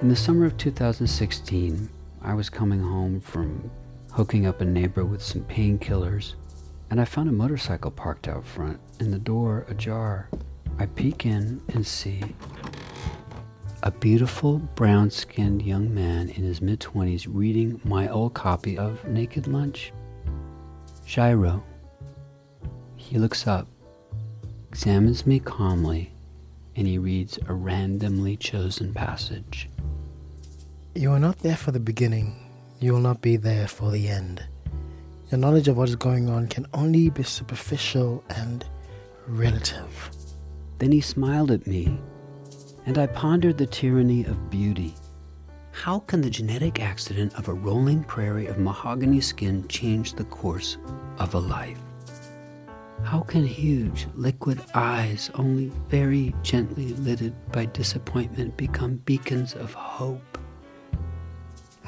In the summer of 2016, I was coming home from hooking up a neighbor with some painkillers, and I found a motorcycle parked out front and the door ajar. I peek in and see a beautiful, brown-skinned young man in his mid-20s reading my old copy of Naked Lunch. Jairo. He looks up, examines me calmly, and he reads a randomly chosen passage. You are not there for the beginning. You will not be there for the end. Your knowledge of what is going on can only be superficial and relative. Then he smiled at me, and I pondered the tyranny of beauty. How can the genetic accident of a rolling prairie of mahogany skin change the course of a life? How can huge, liquid eyes, only very gently lidded by disappointment, become beacons of hope?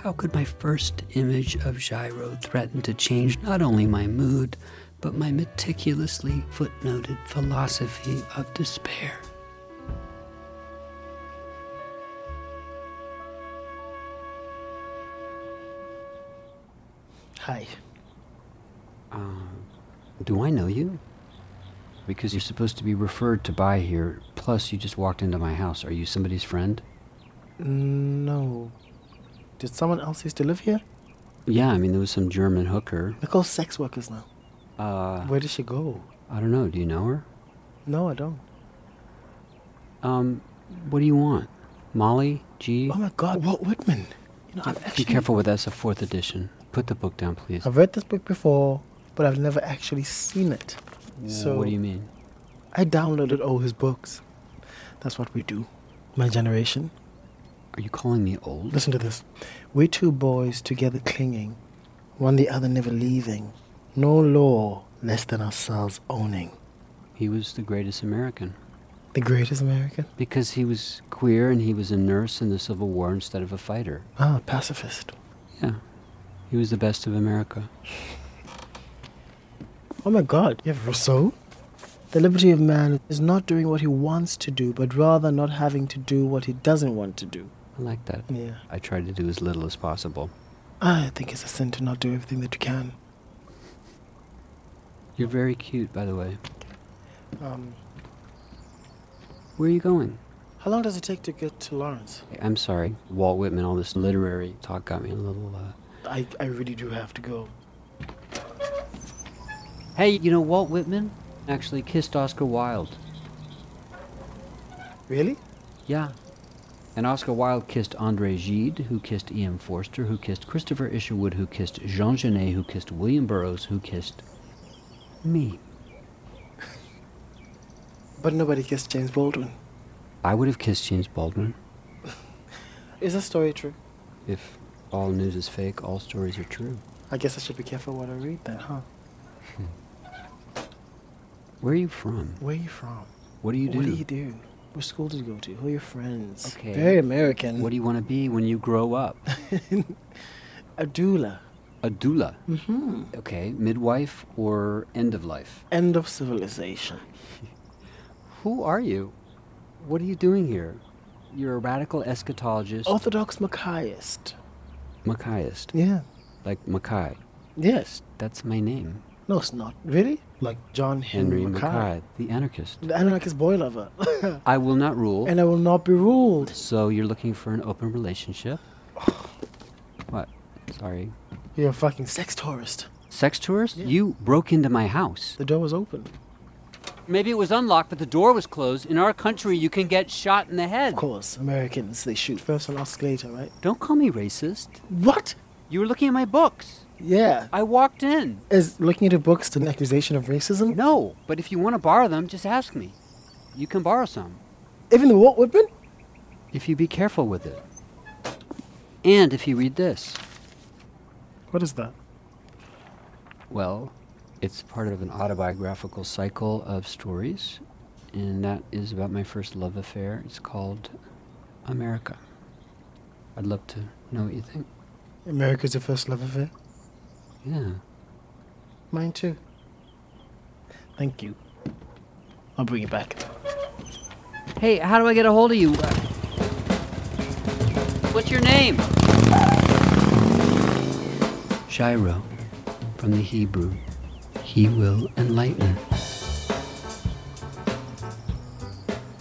How could my first image of Jairo threaten to change not only my mood, but my meticulously footnoted philosophy of despair? Hi. Do I know you? Because you're supposed to be referred to by here, plus you just walked into my house. Are you somebody's friend? No. Did someone else used to live here? Yeah, I mean, there was some German hooker. They're called sex workers now. Where did she go? I don't know. Do you know her? No, I don't. What do you want? Molly? G? Oh my God, Walt Whitman. You know, be careful with that. It's a 4th edition. Put the book down, please. I've read this book before, but I've never actually seen it. Yeah, so what do you mean? I downloaded all his books. That's what we do. My generation. Are you calling me old? Listen to this. We're two boys together clinging, one the other never leaving. No law less than ourselves owning. He was the greatest American. The greatest American? Because he was queer and he was a nurse in the Civil War instead of a fighter. Ah, pacifist. Yeah. He was the best of America. Oh my God, you have Rousseau? The liberty of man is not doing what he wants to do, but rather not having to do what he doesn't want to do. I like that. Yeah. I try to do as little as possible. I think it's a sin to not do everything that you can. You're very cute, by the way. Where are you going? How long does it take to get to Lawrence? I'm sorry, Walt Whitman, all this literary talk got me a little... I really do have to go. Hey, you know, Walt Whitman actually kissed Oscar Wilde. Really? Yeah. And Oscar Wilde kissed Andre Gide, who kissed E.M. Forster, who kissed Christopher Isherwood, who kissed Jean Genet, who kissed William Burroughs, who kissed me. But nobody kissed James Baldwin. I would have kissed James Baldwin. Is that story true? If... all news is fake, all stories are true. I guess I should be careful what I read then, huh? Where are you from? Where are you from? What do you do? What do you do? What school did you go to? Who are your friends? Okay. Very American. What do you want to be when you grow up? A doula. A doula? Mm-hmm. Okay, midwife or end of life? End of civilization. Who are you? What are you doing here? You're a radical eschatologist. Orthodox Mackayist. Mackayist? Yeah. Like Mackay? Yes. That's my name. No, it's not. Really? Like John Henry Mackay. The anarchist. The anarchist boy lover. I will not rule. And I will not be ruled. So you're looking for an open relationship? What? Sorry. You're a fucking sex tourist. Sex tourist? Yeah. You broke into my house. The door was open. Maybe it was unlocked, but the door was closed. In our country, you can get shot in the head. Of course. Americans, they shoot first and ask later, right? Don't call me racist. What? You were looking at my books. Yeah. I walked in. Is looking at your books an accusation of racism? No, but if you want to borrow them, just ask me. You can borrow some. Even the Walt Whitman? If you be careful with it. And if you read this. What is that? Well, it's part of an autobiographical cycle of stories, and that is about my first love affair. It's called America. I'd love to know what you think. America's your first love affair? Yeah. Mine too. Thank you. I'll bring it back. Hey, how do I get a hold of you? What's your name? Jairo, from the Hebrew. He will enlighten.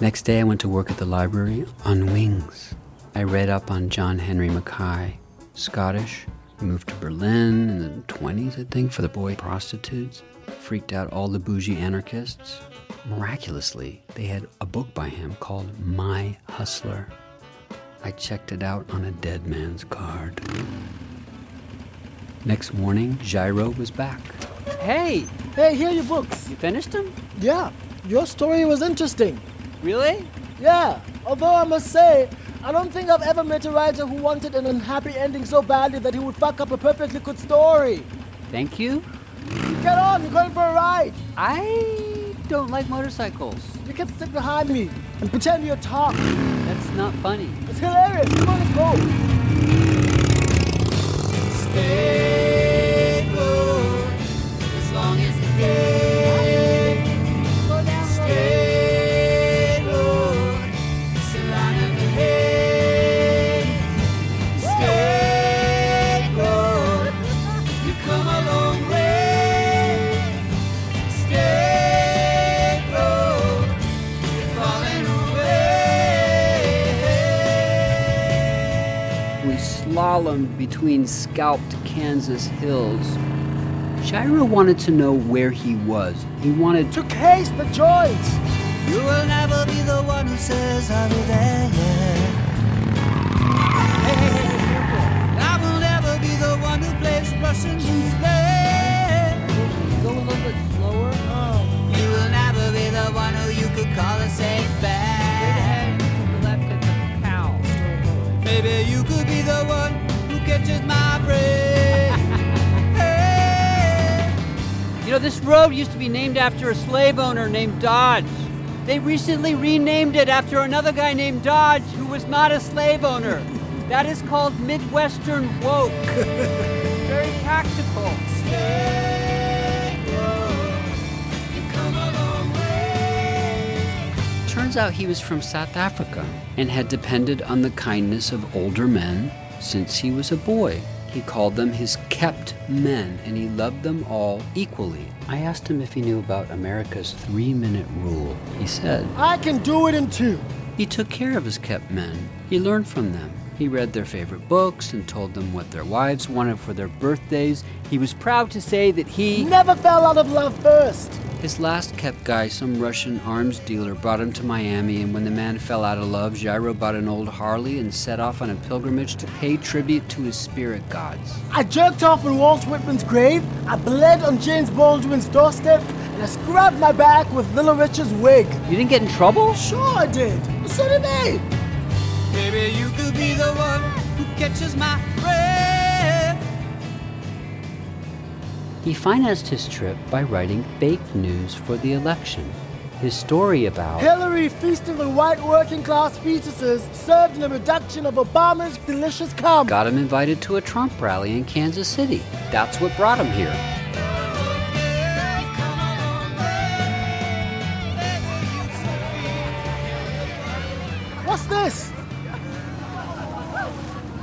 Next day I went to work at the library on wings. I read up on John Henry Mackay, Scottish. He moved to Berlin in the 20s, I think, for the boy prostitutes. Freaked out all the bougie anarchists. Miraculously, they had a book by him called My Hustler. I checked it out on a dead man's card. Next morning, Jairo was back. Hey! Hey, here are your books. You finished them? Yeah. Your story was interesting. Really? Yeah. Although I must say, I don't think I've ever met a writer who wanted an unhappy ending so badly that he would fuck up a perfectly good story. Thank you. Get on, you're going for a ride. I don't like motorcycles. You can sit behind me and pretend you're top. That's not funny. It's hilarious. Come on, let's go. Stay put as long as you can. Go down. Stay put. It's the line of the head. Stay put. You come a long way. Stay put. You're falling away. We slalomed between scalped Kansas hills. Jairo wanted to know where he was. He wanted to case the joint. You will never be the one who says I will there. Hey. I will never be the one who plays Russian roulette. Go a little bit slower. Oh. You will never be the one who you could call a safe bet. Left at the cow. Maybe you could be the one who catches my breath. You know, this road used to be named after a slave owner named Dodge. They recently renamed it after another guy named Dodge who was not a slave owner. That is called Midwestern woke. Very tactical. Turns out he was from South Africa and had depended on the kindness of older men since he was a boy. He called them his kept men, and he loved them all equally. I asked him if he knew about America's 3-minute rule. He said, I can do it in 2. He took care of his kept men. He learned from them. He read their favorite books and told them what their wives wanted for their birthdays. He was proud to say that he never fell out of love first. His last kept guy, some Russian arms dealer, brought him to Miami, and when the man fell out of love, Jairo bought an old Harley and set off on a pilgrimage to pay tribute to his spirit gods. I jerked off on Walt Whitman's grave, I bled on James Baldwin's doorstep, and I scrubbed my back with Little Richard's wig. You didn't get in trouble? Sure I did. So did they. Maybe you could be the one who catches my breath. He financed his trip by writing fake news for the election. His story about Hillary feasting on white working-class fetuses served in a reduction of Obama's delicious cum got him invited to a Trump rally in Kansas City. That's what brought him here. What's this?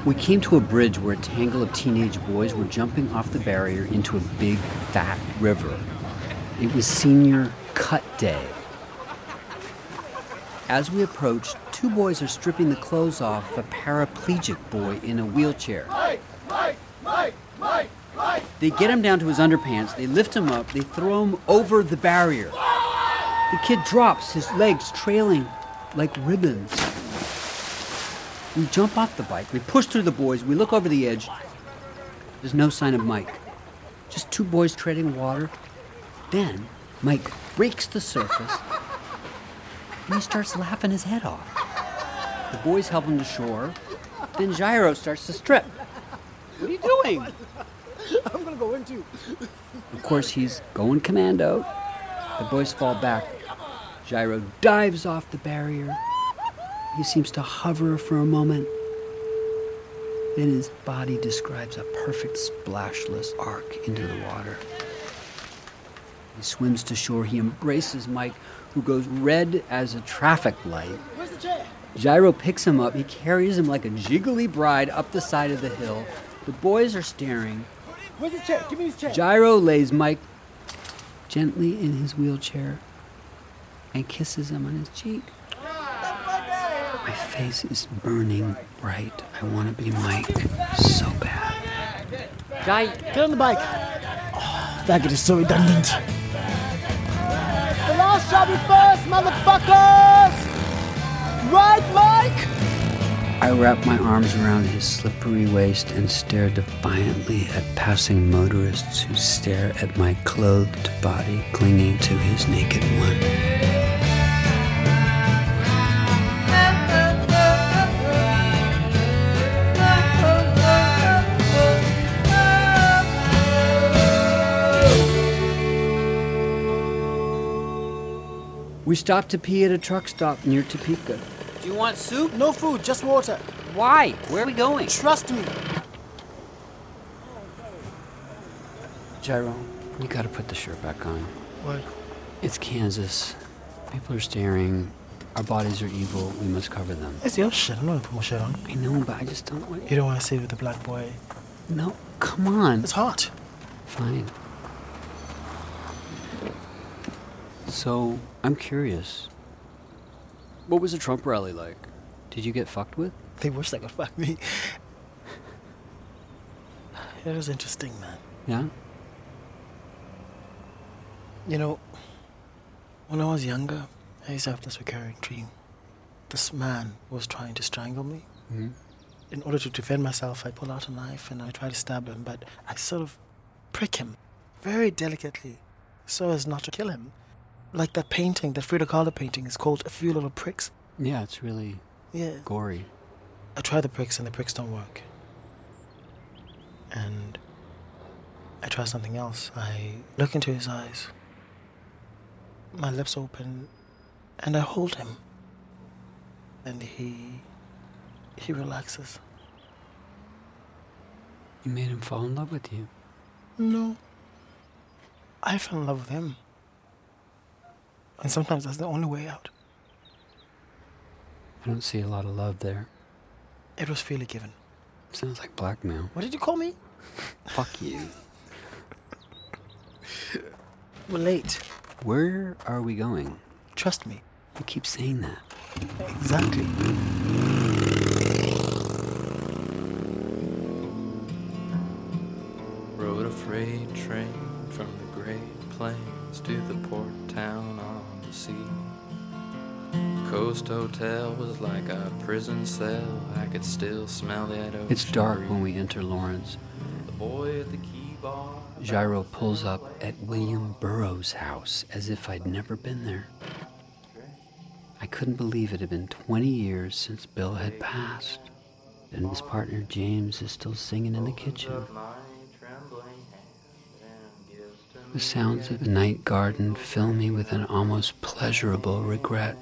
We came to a bridge where a tangle of teenage boys were jumping off the barrier into a big, fat river. It was senior cut day. As we approached, 2 boys are stripping the clothes off a paraplegic boy in a wheelchair. Mike! They get him down to his underpants, they lift him up, they throw him over the barrier. The kid drops, his legs trailing like ribbons. We jump off the bike, we push through the boys, we look over the edge. There's no sign of Mike. Just two boys treading water. Then Mike breaks the surface, and he starts laughing his head off. The boys help him to shore. Then Jairo starts to strip. What are you doing? I'm going to go into. Of course, he's going commando. The boys fall back. Jairo dives off the barrier. He seems to hover for a moment. Then his body describes a perfect splashless arc into the water. He swims to shore. He embraces Mike, who goes red as a traffic light. Where's the chair? Jairo picks him up. He carries him like a jiggly bride up the side of the hill. The boys are staring. Where's the chair? Give me his chair. Jairo lays Mike gently in his wheelchair and kisses him on his cheek. My face is burning bright. I want to be Mike so bad. Guy, get on the bike. Oh, that is so redundant. The last shall be first, motherfuckers! Right, Mike? I wrapped my arms around his slippery waist and stared defiantly at passing motorists who stare at my clothed body clinging to his naked one. We stopped to pee at a truck stop near Topeka. Do you want soup? No food, just water. Why? Where are we going? Trust me. Jairo, you gotta put the shirt back on. What? It's Kansas. People are staring. Our bodies are evil. We must cover them. It's your shirt. I'm not gonna put my shirt on. I know, but I just don't want it. You don't want to see with the black boy? No, come on. It's hot. Fine. So, I'm curious. What was a Trump rally like? Did you get fucked with? They wish they could fuck me. It was interesting, man. Yeah? You know, when I was younger, I used to have this recurring dream. This man was trying to strangle me. Mm-hmm. In order to defend myself, I pull out a knife and I try to stab him, but I sort of prick him very delicately so as not to kill him. Like that painting, that Frida Kahlo painting, is called A Few Little Pricks. Yeah, it's really gory. I try the pricks and the pricks don't work. And I try something else. I look into his eyes. My lips open and I hold him. And he relaxes. You made him fall in love with you? No. I fell in love with him. And sometimes that's the only way out. I don't see a lot of love there. It was freely given. Sounds like blackmail. What did you call me? Fuck you. We're late. Where are we going? Trust me. You keep saying that. Exactly. Rode a freight train from the Great Plains to the port town on the sea. Coast Hotel was like a prison cell. I could still smell that ocean. It's dark when we enter Lawrence. The boy at the key bar. Jairo pulls up at William Burroughs' house as if I'd never been there. I couldn't believe it had been 20 years since Bill had passed, and his partner James is still singing in the kitchen. The sounds of the night garden fill me with an almost pleasurable regret.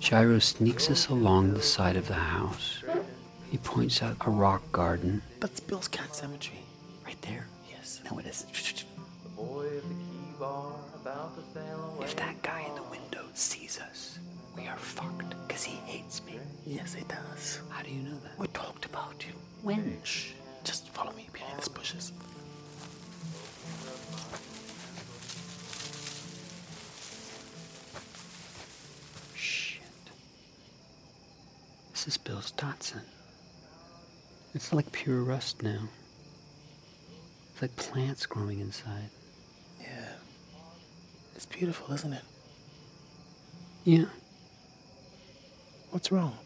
Jairo sneaks us along the side of the house. He points out a rock garden. That's Bill's cat cemetery. Right there? Yes. No, it isn't. If that guy in the window sees us, we are fucked, because he hates me. Yes, he does. How do you know that? We talked about you. When? Shh. Just follow me behind these bushes. Shit. This is Bill's Datsun. It's like pure rust now. It's like plants growing inside. Yeah. It's beautiful, isn't it? Yeah. What's wrong?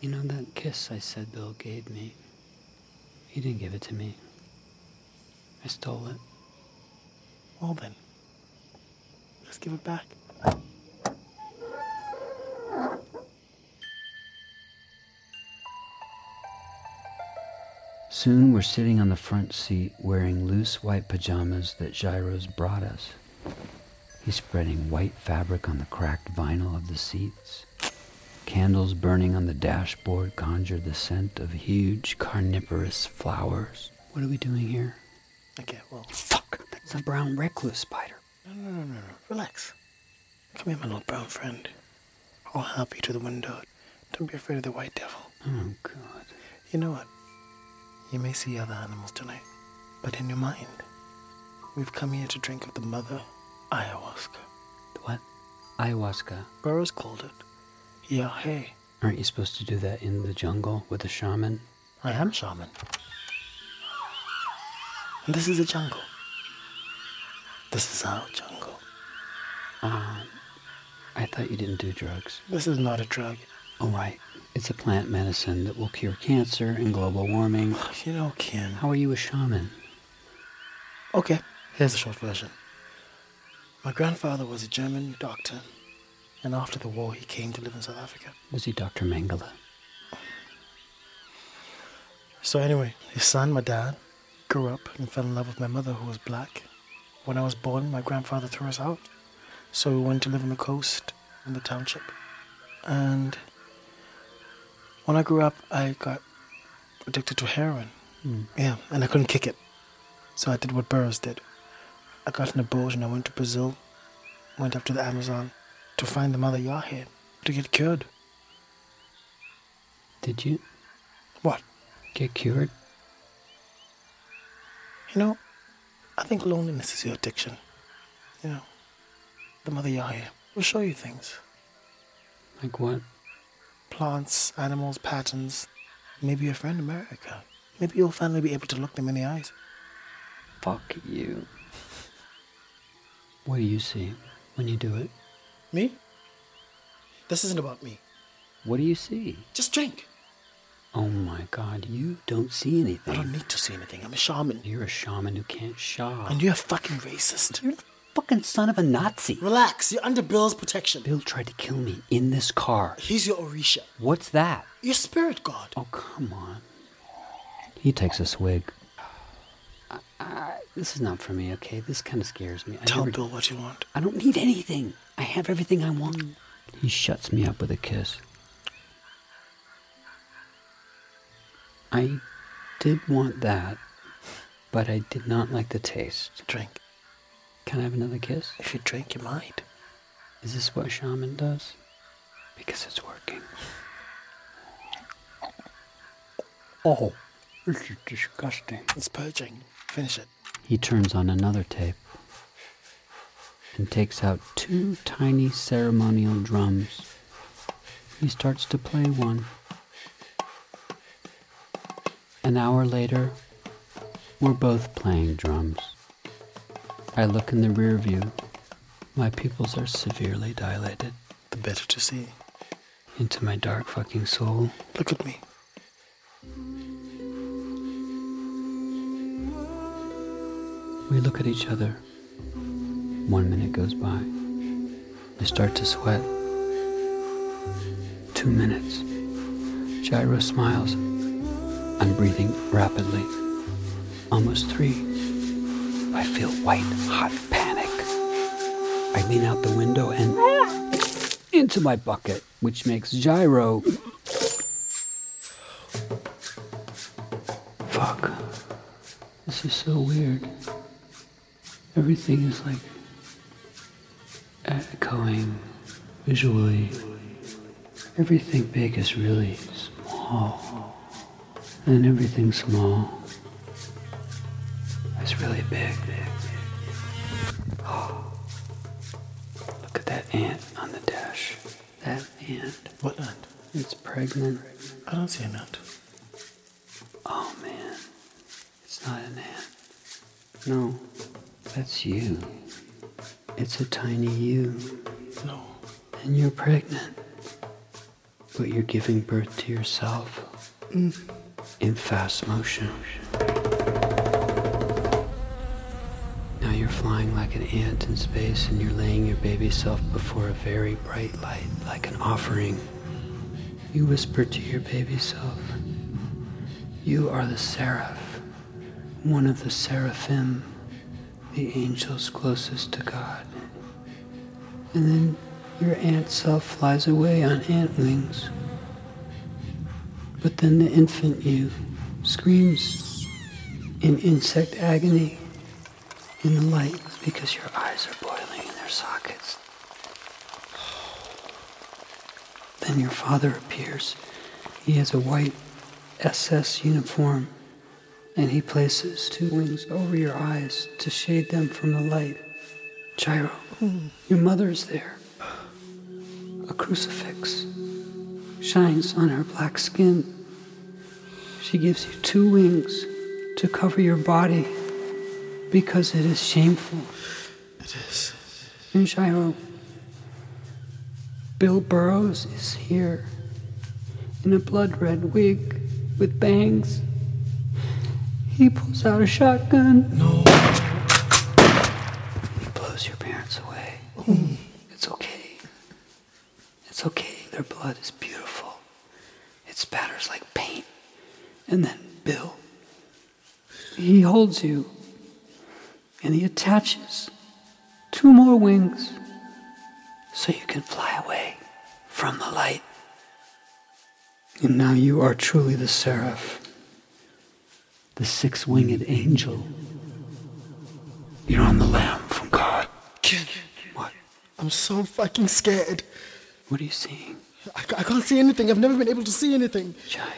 You know, that kiss I said Bill gave me, he didn't give it to me. I stole it. Well then, let's give it back. Soon we're sitting on the front seat wearing loose white pajamas that Jairo's brought us. He's spreading white fabric on the cracked vinyl of the seats. Candles burning on the dashboard conjure the scent of huge carnivorous flowers. What are we doing here? Okay, well... Fuck! That's a brown recluse spider. No. Relax. Come here, my little brown friend. I'll help you to the window. Don't be afraid of the white devil. Oh, God. You know what? You may see other animals tonight, but in your mind, we've come here to drink of the mother... ayahuasca. What? Ayahuasca? Burroughs called it. Yeah, hey. Aren't you supposed to do that in the jungle with a shaman? I am shaman. And this is a jungle. This is our jungle. I thought you didn't do drugs. This is not a drug. Oh, right. It's a plant medicine that will cure cancer and global warming. You know, Kim. How are you a shaman? Okay, here's the short version. My grandfather was a German doctor, and after the war he came to live in South Africa. Was he Dr. Mengele? So anyway, his son, my dad, grew up and fell in love with my mother, who was black. When I was born, my grandfather threw us out, so we went to live on the coast, in the township. And when I grew up, I got addicted to heroin. Mm. Yeah, and I couldn't kick it, so I did what Burroughs did. I got on a boat and I went to Brazil, went up to the Amazon to find the mother Yahé, to get cured. Did you? What? Get cured? You know, I think loneliness is your addiction. You know, the mother Yahé will show you things. Like what? Plants, animals, patterns. Maybe your friend America. Maybe you'll finally be able to look them in the eyes. Fuck you. What do you see when you do it? Me? This isn't about me. What do you see? Just drink. Oh my God, you don't see anything. I don't need to see anything. I'm a shaman. You're a shaman who can't shaw. And you're a fucking racist. You're the fucking son of a Nazi. Relax, you're under Bill's protection. Bill tried to kill me in this car. He's your Orisha. What's that? Your spirit god. Oh, come on. He takes a swig. This is not for me, okay? This kind of scares me. Tell Bill what you want. I don't need anything. I have everything I want. He shuts me up with a kiss. I did want that, but I did not like the taste. Drink. Can I have another kiss? If you drink, you might. Is this what a shaman does? Because it's working. Oh, this is disgusting. It's purging. Finish it. He turns on another tape and takes out two tiny ceremonial drums. He starts to play one. An hour later, we're both playing drums. I look in the rear view. My pupils are severely dilated. The better to see. Into my dark fucking soul. Look at me. We look at each other. 1 minute goes by. I start to sweat. 2 minutes. Jairo smiles. I'm breathing rapidly. Almost 3. I feel white hot panic. I lean out the window and into my bucket, which makes Jairo. Fuck. This is so weird. Everything is like echoing visually. Everything big is really small, and everything small is really big. Oh, look at that ant on the dash. That ant. What ant? It's pregnant. I don't see an ant. Oh man, it's not an ant. No. That's you. It's a tiny you. No. And you're pregnant. but you're giving birth to yourself in fast motion. Now you're flying like an ant in space, and you're laying your baby self before a very bright light, like an offering. You whisper to your baby self, "You are the seraph, one of the seraphim, the angels closest to God." And then your ant self flies away on ant wings. But then the infant you screams in insect agony in the light because your eyes are boiling in their sockets. Then your father appears. He has a white SS uniform, and he places two wings over your eyes to shade them from the light. Jairo, your mother is there. A crucifix shines on her black skin. She gives you two wings to cover your body because it is shameful. It is. And Jairo, Bill Burroughs is here in a blood-red wig with bangs. He pulls out a shotgun. No. He blows your parents away. Mm. It's okay. It's okay. Their blood is beautiful. It spatters like paint. And then Bill, he holds you, and he attaches two more wings so you can fly away from the light. And now you are truly the seraph, the six-winged angel. You're on the lamb from God. Kid, what? I'm so fucking scared. What are you seeing? I can't see anything. I've never been able to see anything. Jai,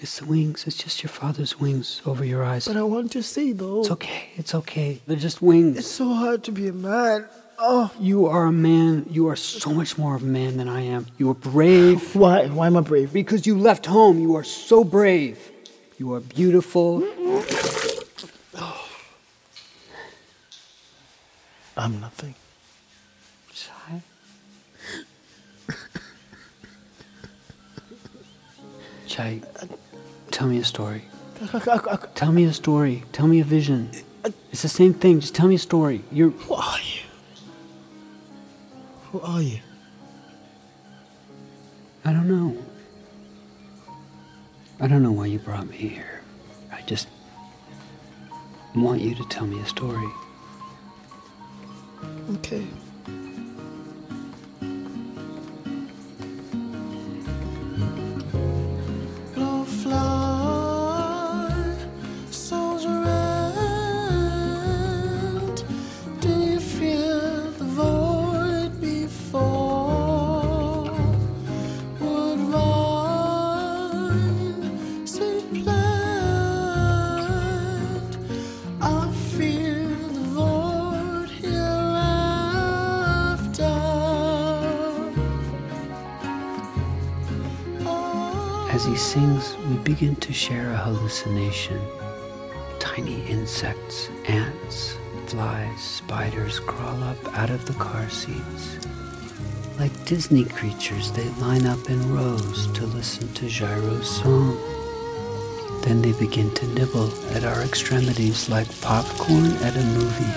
it's the wings. It's just your father's wings over your eyes. But I want to see, though. It's okay. It's okay. They're just wings. It's so hard to be a man. Oh. You are a man. You are so much more of a man than I am. You are brave. Why? Why am I brave? Because you left home. You are so brave. You are beautiful. Oh. I'm nothing. Shy. Chai, tell me a story. Tell me a story. Tell me a vision. It's the same thing. Just tell me a story. Who are you? Who are you? I don't know. I don't know why you brought me here. I just want you to tell me a story. Okay. As he sings, we begin to share a hallucination. Tiny insects, ants, flies, spiders crawl up out of the car seats. Like Disney creatures, they line up in rows to listen to Jairo's song. Then they begin to nibble at our extremities like popcorn at a movie.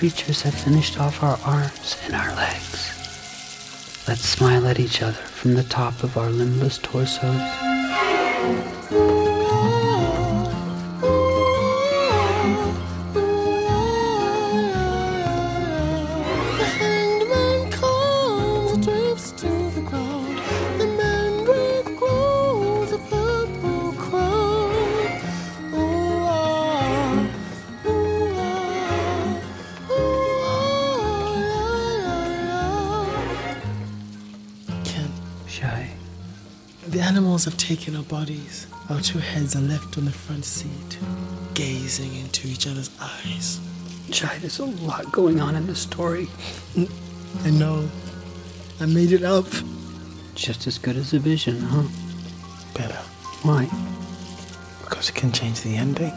Creatures have finished off our arms and our legs. Let's smile at each other from the top of our limbless torsos. Have taken our bodies. Our two heads are left on the front seat, gazing into each other's eyes. Jai, there's a lot going on in this story. I know. I made it up. Just as good as a vision, huh? Better. Why? Because it can change the ending.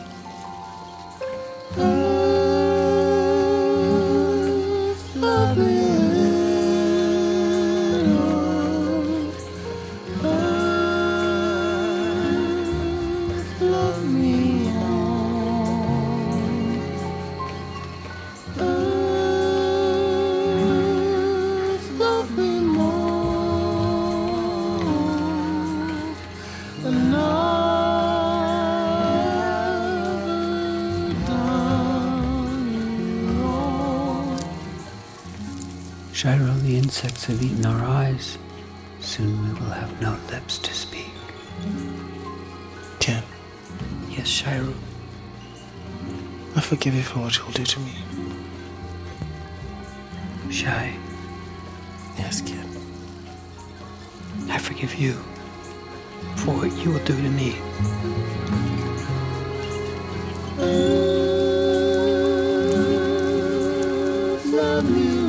Jairo, the insects have eaten our eyes. Soon we will have no lips to speak. Ken. Yes, Jairo. I forgive you for what you'll do to me. Jai. Yes, Ken. I forgive you for what you will do to me. Love me.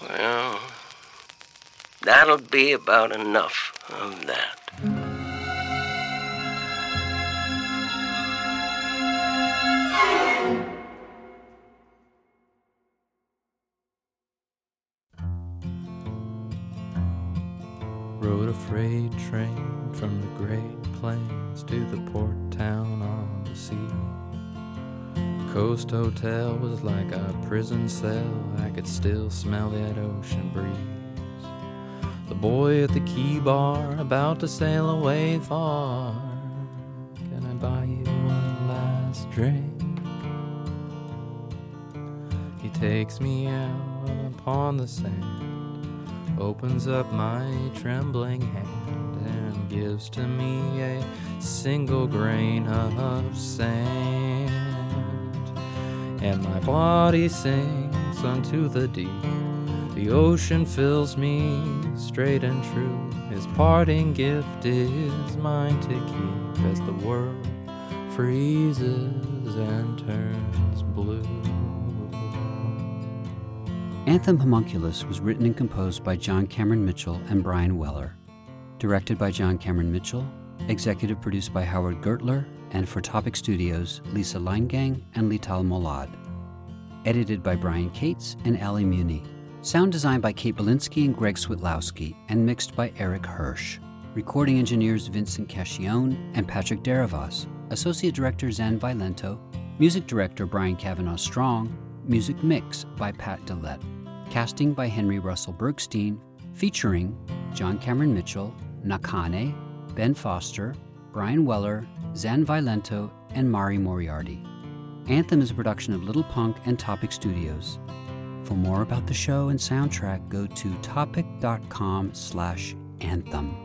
Well, that'll be about enough of that. Rode a freight train from the Great Plains to the port town on the sea. Coast Hotel was like a prison cell. I could still smell that ocean breeze. The boy at the key bar about to sail away far. Can I buy you one last drink? He takes me out upon the sand, opens up my trembling hand, and gives to me a single grain of sand, and my body sinks unto the deep. The ocean fills me, straight and true. His parting gift is mine to keep as the world freezes and turns blue. Anthem Homunculus was written and composed by John Cameron Mitchell and Brian Weller, directed by John Cameron Mitchell, executive produced by Howard Gertler, and for Topic Studios, Lisa Leingang and Lital Molad. Edited by Brian Cates and Ali Muni. Sound designed by Kate Belinsky and Greg Switlowski, and mixed by Eric Hirsch. Recording engineers Vincent Cachione and Patrick Deravas. Associate director Zan Violento. Music director Brian Cavanaugh-Strong. Music mix by Pat DeLette. Casting by Henry Russell Bergstein. Featuring John Cameron Mitchell, Nakane, Ben Foster, Brian Weller, Zan Violento, and Mari Moriarty. Anthem is a production of Little Punk and Topic Studios. For more about the show and soundtrack, go to topic.com/anthem.